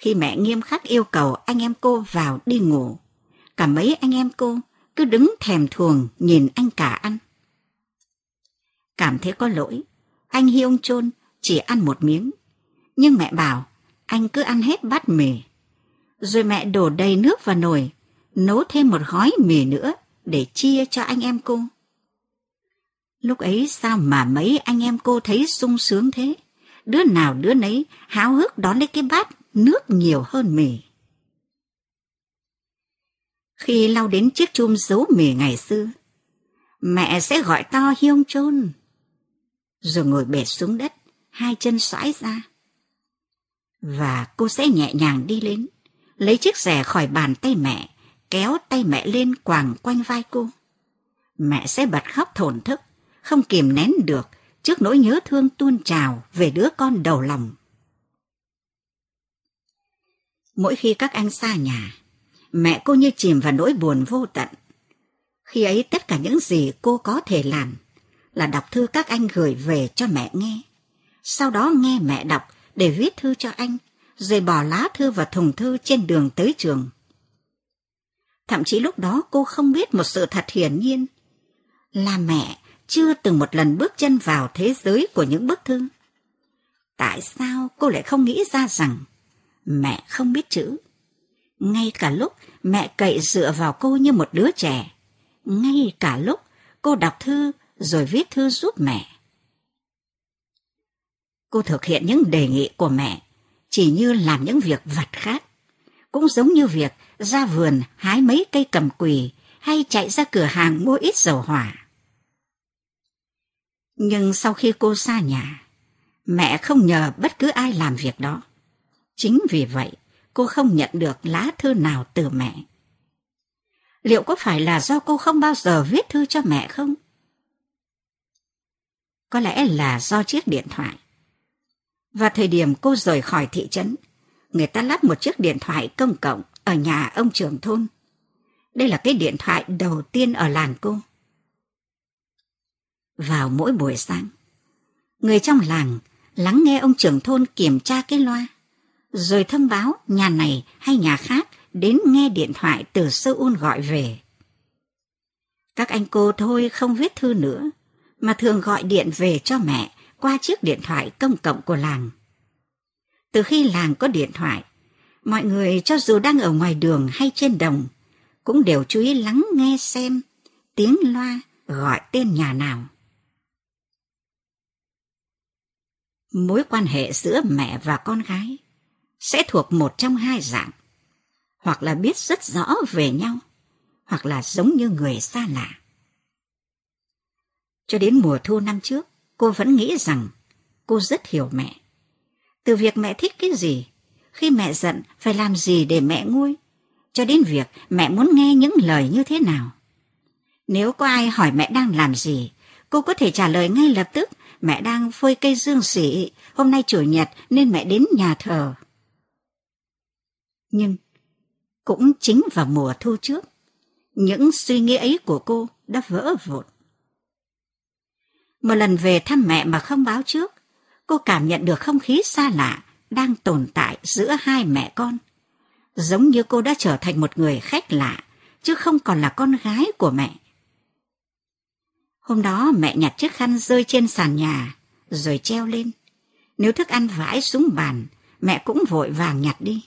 Khi mẹ nghiêm khắc yêu cầu anh em cô vào đi ngủ, cả mấy anh em cô cứ đứng thèm thuồng nhìn anh cả ăn. Cảm thấy có lỗi, anh Hyong-Chol chỉ ăn một miếng, nhưng mẹ bảo anh cứ ăn hết bát mì. Rồi mẹ đổ đầy nước vào nồi, nấu thêm một gói mì nữa để chia cho anh em cô. Lúc ấy sao mà mấy anh em cô thấy sung sướng thế, đứa nào đứa nấy háo hức đón lấy cái bát nước nhiều hơn mì. Khi lau đến chiếc chum giấu mì ngày xưa, mẹ sẽ gọi to Hyong-Chol, rồi ngồi bệt xuống đất, hai chân xoãi ra. Và cô sẽ nhẹ nhàng đi lên, lấy chiếc rẻ khỏi bàn tay mẹ, kéo tay mẹ lên quàng quanh vai cô. Mẹ sẽ bật khóc thổn thức, không kìm nén được trước nỗi nhớ thương tuôn trào về đứa con đầu lòng. Mỗi khi các anh xa nhà, mẹ cô như chìm vào nỗi buồn vô tận. Khi ấy tất cả những gì cô có thể làm là đọc thư các anh gửi về cho mẹ nghe. Sau đó nghe mẹ đọc để viết thư cho anh, rồi bỏ lá thư vào thùng thư trên đường tới trường. Thậm chí lúc đó cô không biết một sự thật hiển nhiên là mẹ chưa từng một lần bước chân vào thế giới của những bức thư. Tại sao cô lại không nghĩ ra rằng mẹ không biết chữ? Ngay cả lúc mẹ cậy dựa vào cô như một đứa trẻ, ngay cả lúc cô đọc thư rồi viết thư giúp mẹ. Cô thực hiện những đề nghị của mẹ chỉ như làm những việc vặt khác, cũng giống như việc ra vườn hái mấy cây cầm quỳ hay chạy ra cửa hàng mua ít dầu hỏa. Nhưng sau khi cô xa nhà, mẹ không nhờ bất cứ ai làm việc đó. Chính vì vậy, cô không nhận được lá thư nào từ mẹ. Liệu có phải là do cô không bao giờ viết thư cho mẹ không? Có lẽ là do chiếc điện thoại. Vào thời điểm cô rời khỏi thị trấn, người ta lắp một chiếc điện thoại công cộng ở nhà ông trưởng thôn. Đây là cái điện thoại đầu tiên ở làng cô. Vào mỗi buổi sáng, người trong làng lắng nghe ông trưởng thôn kiểm tra cái loa, rồi thông báo nhà này hay nhà khác đến nghe điện thoại từ Seoul gọi về. Các anh cô thôi không viết thư nữa, mà thường gọi điện về cho mẹ qua chiếc điện thoại công cộng của làng. Từ khi làng có điện thoại, mọi người cho dù đang ở ngoài đường hay trên đồng, cũng đều chú ý lắng nghe xem tiếng loa gọi tên nhà nào. Mối quan hệ giữa mẹ và con gái sẽ thuộc một trong hai dạng, hoặc là biết rất rõ về nhau, hoặc là giống như người xa lạ. Cho đến mùa thu năm trước, cô vẫn nghĩ rằng cô rất hiểu mẹ. Từ việc mẹ thích cái gì, khi mẹ giận phải làm gì để mẹ nguôi, cho đến việc mẹ muốn nghe những lời như thế nào. Nếu có ai hỏi mẹ đang làm gì, cô có thể trả lời ngay lập tức, mẹ đang phơi cây dương xỉ, hôm nay chủ nhật nên mẹ đến nhà thờ. Nhưng cũng chính vào mùa thu trước, những suy nghĩ ấy của cô đã vỡ vụn. Một lần về thăm mẹ mà không báo trước, cô cảm nhận được không khí xa lạ đang tồn tại giữa hai mẹ con. Giống như cô đã trở thành một người khách lạ, chứ không còn là con gái của mẹ. Hôm đó mẹ nhặt chiếc khăn rơi trên sàn nhà, rồi treo lên. Nếu thức ăn vãi xuống bàn, mẹ cũng vội vàng nhặt đi.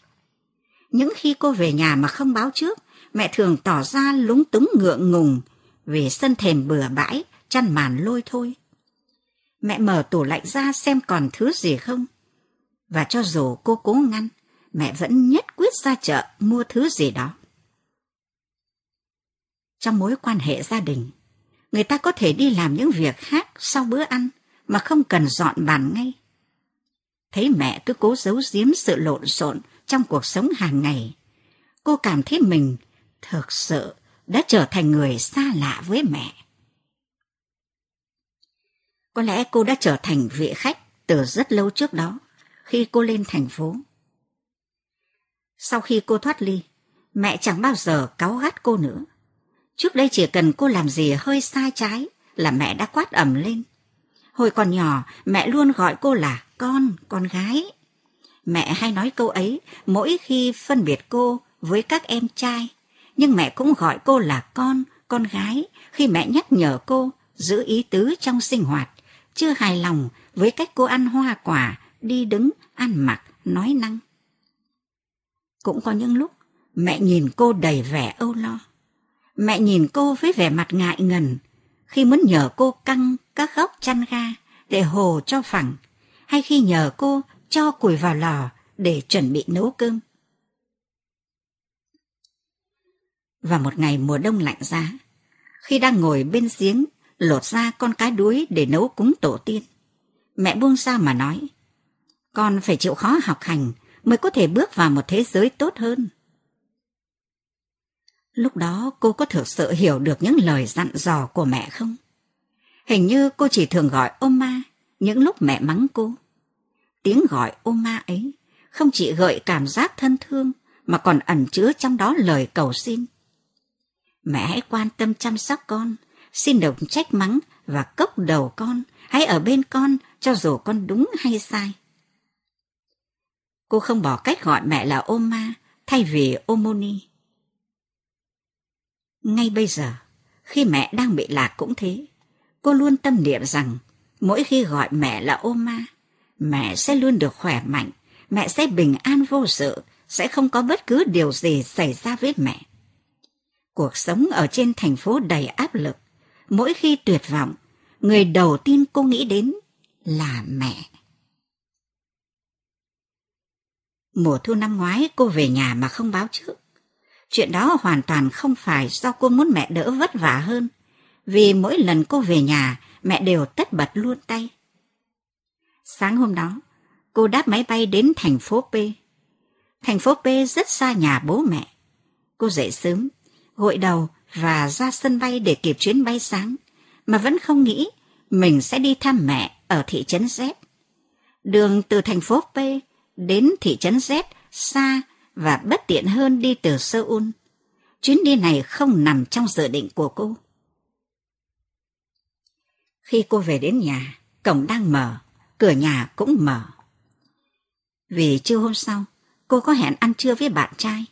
Những khi cô về nhà mà không báo trước, mẹ thường tỏ ra lúng túng ngượng ngùng vì sân thềm bừa bãi, chăn màn lôi thôi. Mẹ mở tủ lạnh ra xem còn thứ gì không. Và cho dù cô cố ngăn, mẹ vẫn nhất quyết ra chợ mua thứ gì đó. Trong mối quan hệ gia đình, người ta có thể đi làm những việc khác sau bữa ăn mà không cần dọn bàn ngay. Thấy mẹ cứ cố giấu giếm sự lộn xộn trong cuộc sống hàng ngày, cô cảm thấy mình thực sự đã trở thành người xa lạ với mẹ. Có lẽ cô đã trở thành vị khách từ rất lâu trước đó, khi cô lên thành phố. Sau khi cô thoát ly, mẹ chẳng bao giờ cáu gắt cô nữa. Trước đây chỉ cần cô làm gì hơi sai trái là mẹ đã quát ầm lên. Hồi còn nhỏ, mẹ luôn gọi cô là con gái. Mẹ hay nói câu ấy mỗi khi phân biệt cô với các em trai, nhưng mẹ cũng gọi cô là con, Con gái khi mẹ nhắc nhở cô giữ ý tứ trong sinh hoạt, chưa hài lòng với cách cô ăn hoa quả, đi đứng, ăn mặc, nói năng. Cũng có những lúc mẹ nhìn cô đầy vẻ âu lo. Mẹ nhìn cô với vẻ mặt ngại ngần khi muốn nhờ cô căng các góc chăn ga để hồ cho phẳng, hay khi nhờ cô cho củi vào lò để chuẩn bị nấu cơm. Và một ngày mùa đông lạnh giá, khi đang ngồi bên giếng lột ra con cá đuối để nấu cúng tổ tiên, mẹ buông ra mà nói: "Con phải chịu khó học hành mới có thể bước vào một thế giới tốt hơn." Lúc đó cô có thực sự hiểu được những lời dặn dò của mẹ không? Hình như cô chỉ thường gọi "Oma" những lúc mẹ mắng cô. Tiếng gọi "Oma" ấy không chỉ gợi cảm giác thân thương mà còn ẩn chứa trong đó lời cầu xin: "Mẹ hãy quan tâm chăm sóc con, xin đừng trách mắng và cốc đầu con, hãy ở bên con cho dù con đúng hay sai." Cô không bỏ cách gọi mẹ là Oma thay vì Omoni. Ngay bây giờ, khi mẹ đang bị lạc cũng thế, cô luôn tâm niệm rằng mỗi khi gọi mẹ là Oma, mẹ sẽ luôn được khỏe mạnh, mẹ sẽ bình an vô sự, sẽ không có bất cứ điều gì xảy ra với mẹ. Cuộc sống ở trên thành phố đầy áp lực, mỗi khi tuyệt vọng, người đầu tiên cô nghĩ đến là mẹ. Mùa thu năm ngoái cô về nhà mà không báo trước. Chuyện đó hoàn toàn không phải do cô muốn mẹ đỡ vất vả hơn, vì mỗi lần cô về nhà mẹ đều tất bật luôn tay. Sáng hôm đó, cô đáp máy bay đến thành phố P. Thành phố P rất xa nhà bố mẹ. Cô dậy sớm, gội đầu và ra sân bay để kịp chuyến bay sáng, mà vẫn không nghĩ mình sẽ đi thăm mẹ ở thị trấn Z. Đường từ thành phố P đến thị trấn Z xa và bất tiện hơn đi từ Seoul. Chuyến đi này không nằm trong dự định của cô. Khi cô về đến nhà, cổng đang mở, cửa nhà cũng mở. Vì trưa hôm sau, cô có hẹn ăn trưa với bạn trai,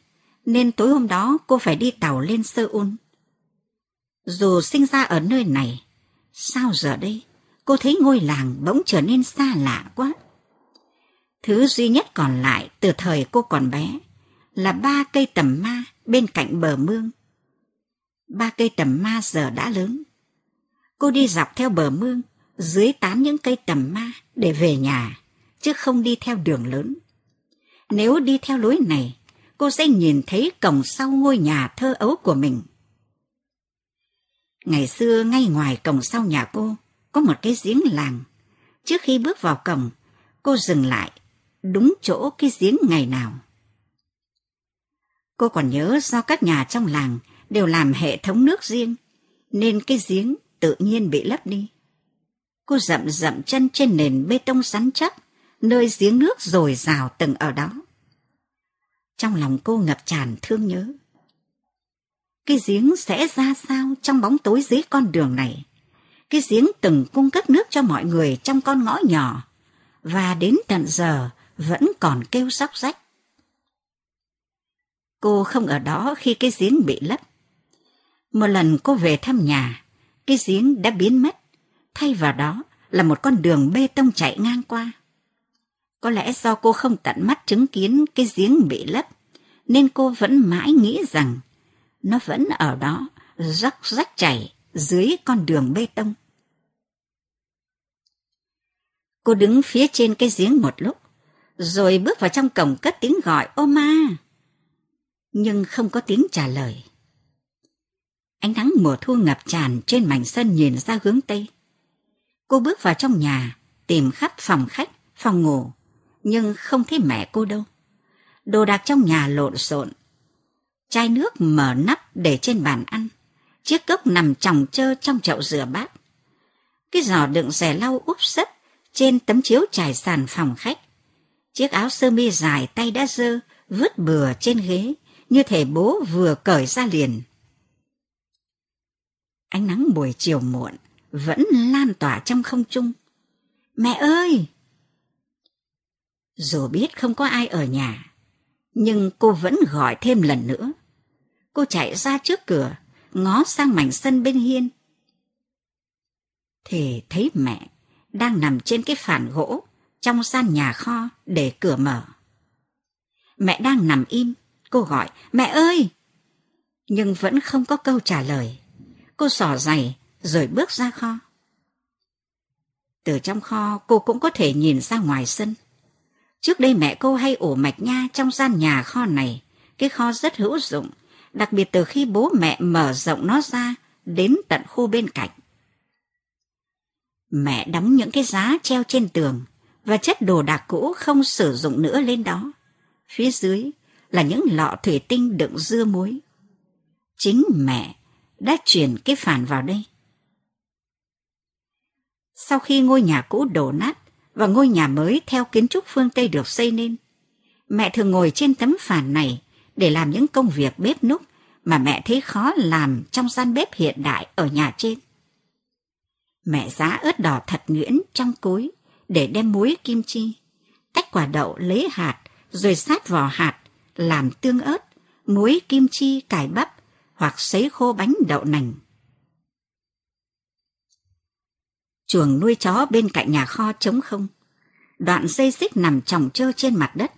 nên tối hôm đó cô phải đi tàu lên Seoul. Dù sinh ra ở nơi này, sao giờ đây cô thấy ngôi làng bỗng trở nên xa lạ quá. Thứ duy nhất còn lại từ thời cô còn bé là 3 cây tầm ma bên cạnh bờ mương. 3 cây tầm ma giờ đã lớn. Cô đi dọc theo bờ mương, dưới tán những cây tầm ma để về nhà, chứ không đi theo đường lớn. Nếu đi theo lối này, cô sẽ nhìn thấy cổng sau ngôi nhà thơ ấu của mình. Ngày xưa, ngay ngoài cổng sau nhà cô có một cái giếng làng. Trước khi bước vào cổng, cô dừng lại đúng chỗ cái giếng ngày nào. Cô còn nhớ do các nhà trong làng đều làm hệ thống nước riêng, nên cái giếng tự nhiên bị lấp đi. Cô dậm chân trên nền bê tông rắn chắc, nơi giếng nước dồi dào từng ở đó. Trong lòng cô ngập tràn thương nhớ. Cái giếng sẽ ra sao trong bóng tối dưới con đường này? Cái giếng từng cung cấp nước cho mọi người trong con ngõ nhỏ, và đến tận giờ vẫn còn kêu róc rách. Cô không ở đó khi cái giếng bị lấp. Một lần cô về thăm nhà, cái giếng đã biến mất, thay vào đó là một con đường bê tông chạy ngang qua. Có lẽ do cô không tận mắt chứng kiến cái giếng bị lấp, nên cô vẫn mãi nghĩ rằng nó vẫn ở đó, róc rách chảy dưới con đường bê tông. Cô đứng phía trên cái giếng một lúc, rồi bước vào trong cổng cất tiếng gọi "Oma". Nhưng không có tiếng trả lời. Ánh nắng mùa thu ngập tràn trên mảnh sân nhìn ra hướng Tây. Cô bước vào trong nhà, tìm khắp phòng khách, phòng ngủ, nhưng không thấy mẹ cô đâu. Đồ đạc trong nhà lộn xộn. Chai nước mở nắp để trên bàn ăn, chiếc cốc nằm chồng chơ trong chậu rửa bát. Cái giỏ đựng rẻ lau úp sấp trên tấm chiếu trải sàn phòng khách. Chiếc áo sơ mi dài tay đã dơ vứt bừa trên ghế, như thể bố vừa cởi ra liền. Ánh nắng buổi chiều muộn vẫn lan tỏa trong không trung. "Mẹ ơi!" Dù biết không có ai ở nhà, nhưng cô vẫn gọi thêm lần nữa. Cô chạy ra trước cửa, ngó sang mảnh sân bên hiên. Thì thấy mẹ đang nằm trên cái phản gỗ trong gian nhà kho để cửa mở. Mẹ đang nằm im, cô gọi, mẹ ơi! Nhưng vẫn không có câu trả lời. Cô xỏ giày rồi bước ra kho. Từ trong kho cô cũng có thể nhìn ra ngoài sân. Trước đây mẹ cô hay ủ mạch nha trong gian nhà kho này. Cái kho rất hữu dụng, đặc biệt từ khi bố mẹ mở rộng nó ra đến tận khu bên cạnh. Mẹ đóng những cái giá treo trên tường và chất đồ đạc cũ không sử dụng nữa lên đó. Phía dưới là những lọ thủy tinh đựng dưa muối. Chính mẹ đã chuyển cái phản vào đây. Sau khi ngôi nhà cũ đổ nát và ngôi nhà mới theo kiến trúc phương Tây được xây nên, mẹ thường ngồi trên tấm phản này để làm những công việc bếp núc mà mẹ thấy khó làm trong gian bếp hiện đại ở nhà trên. Mẹ giá ớt đỏ thật nhuyễn trong cối để đem muối kim chi, tách quả đậu lấy hạt rồi sát vỏ hạt làm tương ớt, muối kim chi cải bắp hoặc sấy khô bánh đậu nành. Chuồng nuôi chó bên cạnh nhà kho trống không, đoạn dây xích nằm chồng chơ trên mặt đất.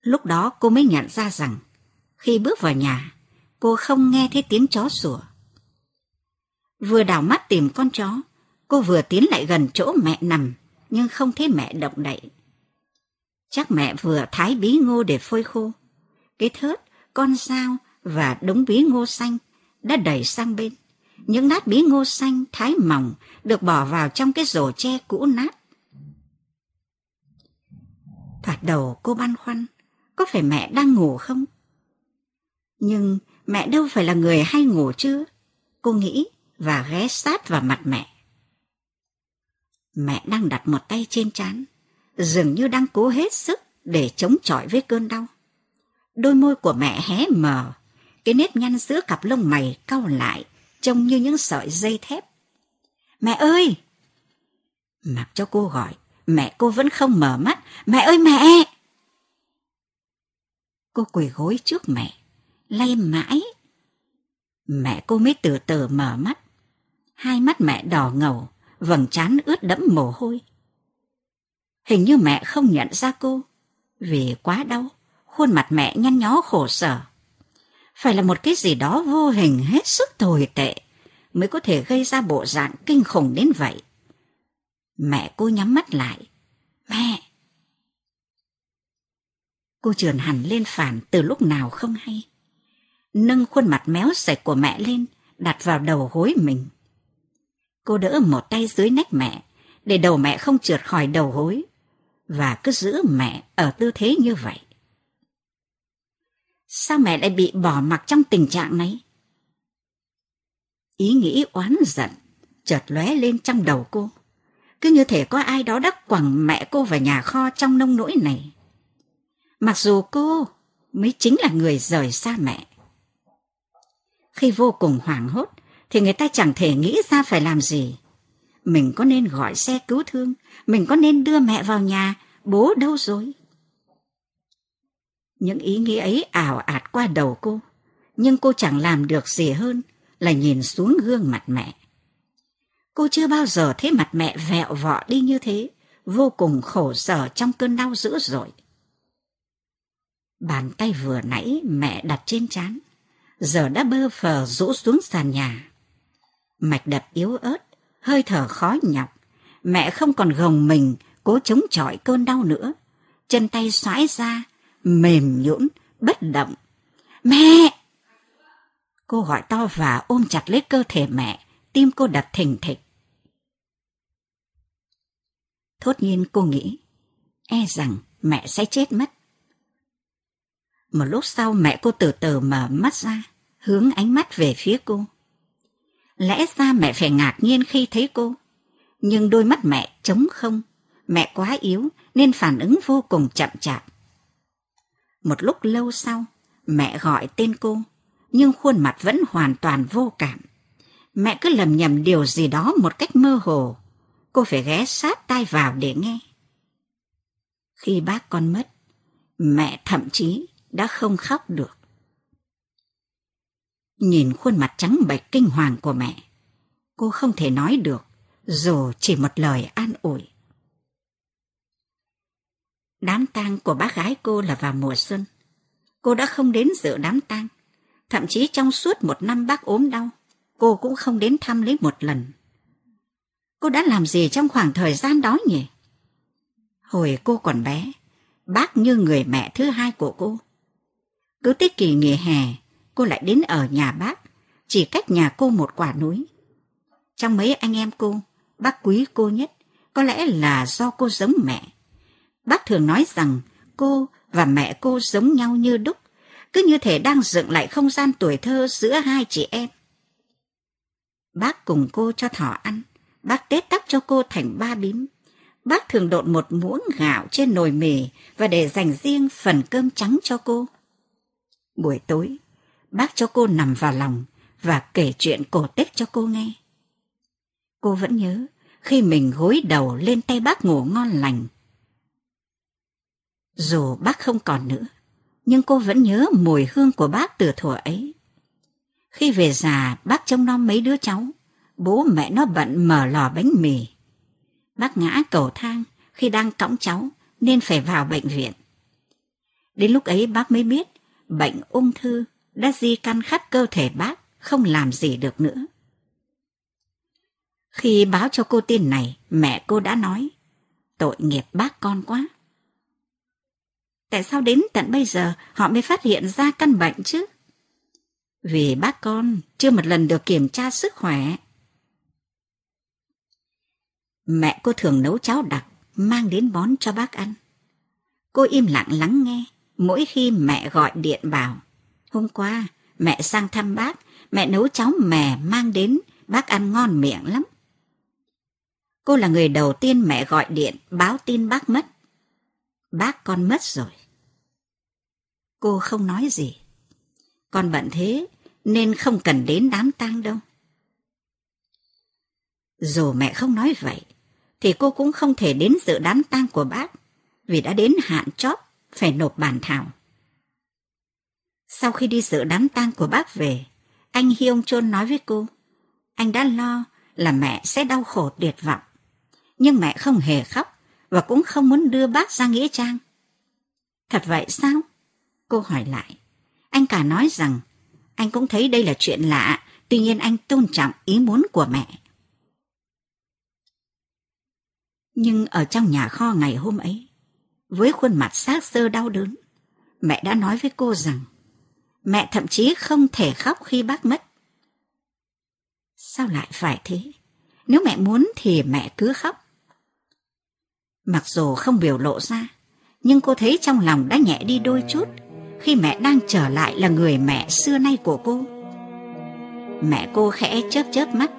Lúc đó cô mới nhận ra rằng khi bước vào nhà, cô không nghe thấy tiếng chó sủa. Vừa đảo mắt tìm con chó, cô vừa tiến lại gần chỗ mẹ nằm, nhưng không thấy mẹ động đậy. Chắc mẹ vừa thái bí ngô để phơi khô. Cái thớt, con dao và đống bí ngô xanh đã đẩy sang bên. Những lát bí ngô xanh thái mỏng được bỏ vào trong cái rổ tre cũ nát. Thoạt đầu cô băn khoăn, có phải mẹ đang ngủ không? Nhưng mẹ đâu phải là người hay ngủ chứ, cô nghĩ và ghé sát vào mặt mẹ. Mẹ đang đặt một tay trên trán, dường như đang cố hết sức để chống chọi với cơn đau. Đôi môi của mẹ hé mở, cái nếp nhăn giữa cặp lông mày cau lại trông như những sợi dây thép. Mẹ ơi! Mặc cho cô gọi, mẹ cô vẫn không mở mắt. Mẹ ơi mẹ! Cô quỳ gối trước mẹ, lay mãi. Mẹ cô mới từ từ mở mắt. Hai mắt mẹ đỏ ngầu, vầng trán ướt đẫm mồ hôi. Hình như mẹ không nhận ra cô, vì quá đau, khuôn mặt mẹ nhăn nhó khổ sở. Phải là một cái gì đó vô hình hết sức tồi tệ mới có thể gây ra bộ dạng kinh khủng đến vậy. Mẹ cô nhắm mắt lại. Mẹ! Cô trườn hẳn lên phản từ lúc nào không hay. Nâng khuôn mặt méo sạch của mẹ lên, đặt vào đầu gối mình. Cô đỡ một tay dưới nách mẹ, để đầu mẹ không trượt khỏi đầu gối, và cứ giữ mẹ ở tư thế như vậy. Sao mẹ lại bị bỏ mặc trong tình trạng này? Ý nghĩ oán giận chợt lóe lên trong đầu cô. Cứ như thể có ai đó đã quẳng mẹ cô vào nhà kho trong nông nỗi này. Mặc dù cô mới chính là người rời xa mẹ. Khi vô cùng hoảng hốt thì người ta chẳng thể nghĩ ra phải làm gì. Mình có nên gọi xe cứu thương, mình có nên đưa mẹ vào nhà, bố đâu rồi? Những ý nghĩ ấy ảo ạt qua đầu cô, nhưng cô chẳng làm được gì hơn là nhìn xuống gương mặt mẹ. Cô chưa bao giờ thấy mặt mẹ vẹo vọ đi như thế, vô cùng khổ sở trong cơn đau dữ dội. Bàn tay vừa nãy mẹ đặt trên trán, giờ đã bơ phờ rũ xuống sàn nhà. Mạch đập yếu ớt, hơi thở khó nhọc, mẹ không còn gồng mình cố chống chọi cơn đau nữa. Chân tay xoãi ra, mềm nhũn, bất động. Mẹ! Cô gọi to và ôm chặt lấy cơ thể mẹ, tim cô đập thình thịch. Thốt nhiên cô nghĩ, e rằng mẹ sẽ chết mất. Một lúc sau mẹ cô từ từ mở mắt ra, hướng ánh mắt về phía cô. Lẽ ra mẹ phải ngạc nhiên khi thấy cô, nhưng đôi mắt mẹ trống không, mẹ quá yếu nên phản ứng vô cùng chậm chạp. Một lúc lâu sau, mẹ gọi tên cô, nhưng khuôn mặt vẫn hoàn toàn vô cảm. Mẹ cứ lầm nhầm điều gì đó một cách mơ hồ, cô phải ghé sát tai vào để nghe. Khi bác con mất, mẹ thậm chí đã không khóc được. nhìn khuôn mặt trắng bệch kinh hoàng của mẹ. Cô không thể nói được, dù chỉ một lời an ủi. Đám tang của bác gái cô là vào mùa xuân. Cô đã không đến dự đám tang. Thậm chí trong suốt 1 năm bác ốm đau, cô cũng không đến thăm lấy 1 lần. Cô đã làm gì trong khoảng thời gian đó nhỉ? Hồi cô còn bé, bác như người mẹ thứ hai của cô. Cứ tới kỳ nghỉ hè, cô lại đến ở nhà bác, chỉ cách nhà cô 1 quả núi. Trong mấy anh em cô, bác quý cô nhất, có lẽ là do cô giống mẹ. Bác thường nói rằng cô và mẹ cô giống nhau như đúc, cứ như thể đang dựng lại không gian tuổi thơ giữa hai chị em. Bác cùng cô cho thỏ ăn, bác tết tóc cho cô thành 3 bím. Bác thường độn 1 muỗng gạo trên nồi mì và để dành riêng phần cơm trắng cho cô. Buổi tối, bác cho cô nằm vào lòng và kể chuyện cổ tích cho cô nghe. Cô vẫn nhớ khi mình gối đầu lên tay bác ngủ ngon lành. Dù bác không còn nữa, nhưng cô vẫn nhớ mùi hương của bác từ thuở ấy. Khi về già, bác trông nom mấy đứa cháu, bố mẹ nó bận mở lò bánh mì. Bác ngã cầu thang khi đang cõng cháu nên phải vào bệnh viện. Đến lúc ấy bác mới biết bệnh ung thư đã di căn khắp cơ thể bác, không làm gì được nữa. Khi báo cho cô tin này, mẹ cô đã nói, tội nghiệp bác con quá. Tại sao đến tận bây giờ họ mới phát hiện ra căn bệnh chứ? Vì bác con chưa một lần được kiểm tra sức khỏe. Mẹ cô thường nấu cháo đặc, mang đến bón cho bác ăn. Cô im lặng lắng nghe mỗi khi mẹ gọi điện bảo, hôm qua mẹ sang thăm bác, mẹ nấu cháo mè mang đến, bác ăn ngon miệng lắm. Cô là người đầu tiên mẹ gọi điện báo tin bác mất. Bác con mất rồi. Cô không nói gì. Con bận thế nên không cần đến đám tang đâu. Dù mẹ không nói vậy, thì cô cũng không thể đến dự đám tang của bác, vì đã đến hạn chót phải nộp bản thảo. Sau khi đi dự đám tang của bác về, anh Hyong-Chol nói với cô, anh đã lo là mẹ sẽ đau khổ tuyệt vọng, nhưng mẹ không hề khóc và cũng không muốn đưa bác ra nghĩa trang. Thật vậy sao? Cô hỏi lại. Anh cả nói rằng, anh cũng thấy đây là chuyện lạ, tuy nhiên anh tôn trọng ý muốn của mẹ. Nhưng ở trong nhà kho ngày hôm ấy, với khuôn mặt xác xơ đau đớn, mẹ đã nói với cô rằng mẹ thậm chí không thể khóc khi bác mất. Sao lại phải thế? Nếu mẹ muốn thì mẹ cứ khóc. Mặc dù không biểu lộ ra, nhưng cô thấy trong lòng đã nhẹ đi đôi chút khi mẹ đang trở lại là người mẹ xưa nay của cô. Mẹ cô khẽ chớp chớp mắt.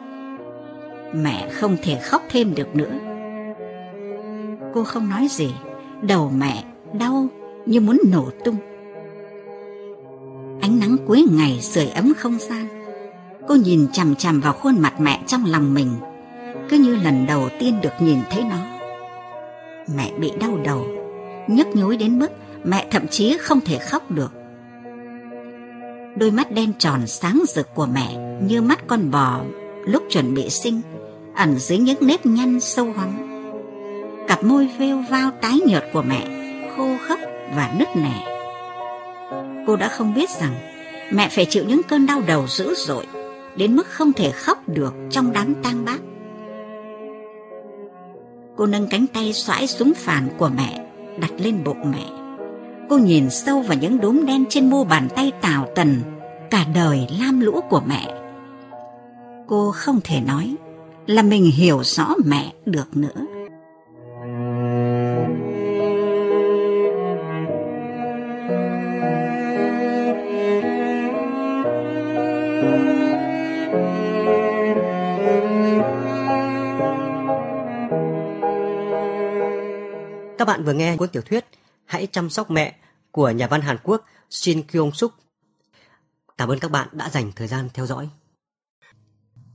Mẹ không thể khóc thêm được nữa. Cô không nói gì, đầu mẹ đau như muốn nổ tung. Ánh nắng cuối ngày sưởi ấm không gian. Cô nhìn chằm chằm vào khuôn mặt mẹ trong lòng mình, cứ như lần đầu tiên được nhìn thấy nó. Mẹ bị đau đầu, nhức nhối đến mức mẹ thậm chí không thể khóc được. Đôi mắt đen tròn sáng rực của mẹ như mắt con bò lúc chuẩn bị sinh, ẩn dưới những nếp nhăn sâu hoắm. Cặp môi vêu vao tái nhợt của mẹ khô khốc và nứt nẻ. Cô đã không biết rằng mẹ phải chịu những cơn đau đầu dữ dội đến mức không thể khóc được trong đám tang bác. Cô nâng cánh tay xoãi súng phản của mẹ đặt lên bụng mẹ. Cô nhìn sâu vào những đốm đen trên mu bàn tay tảo tần cả đời lam lũ của mẹ. Cô không thể nói là mình hiểu rõ mẹ được nữa. Các bạn vừa nghe cuốn tiểu thuyết Hãy Chăm Sóc Mẹ của nhà văn Hàn Quốc Shin Kyung-Sook. Cảm ơn các bạn đã dành thời gian theo dõi.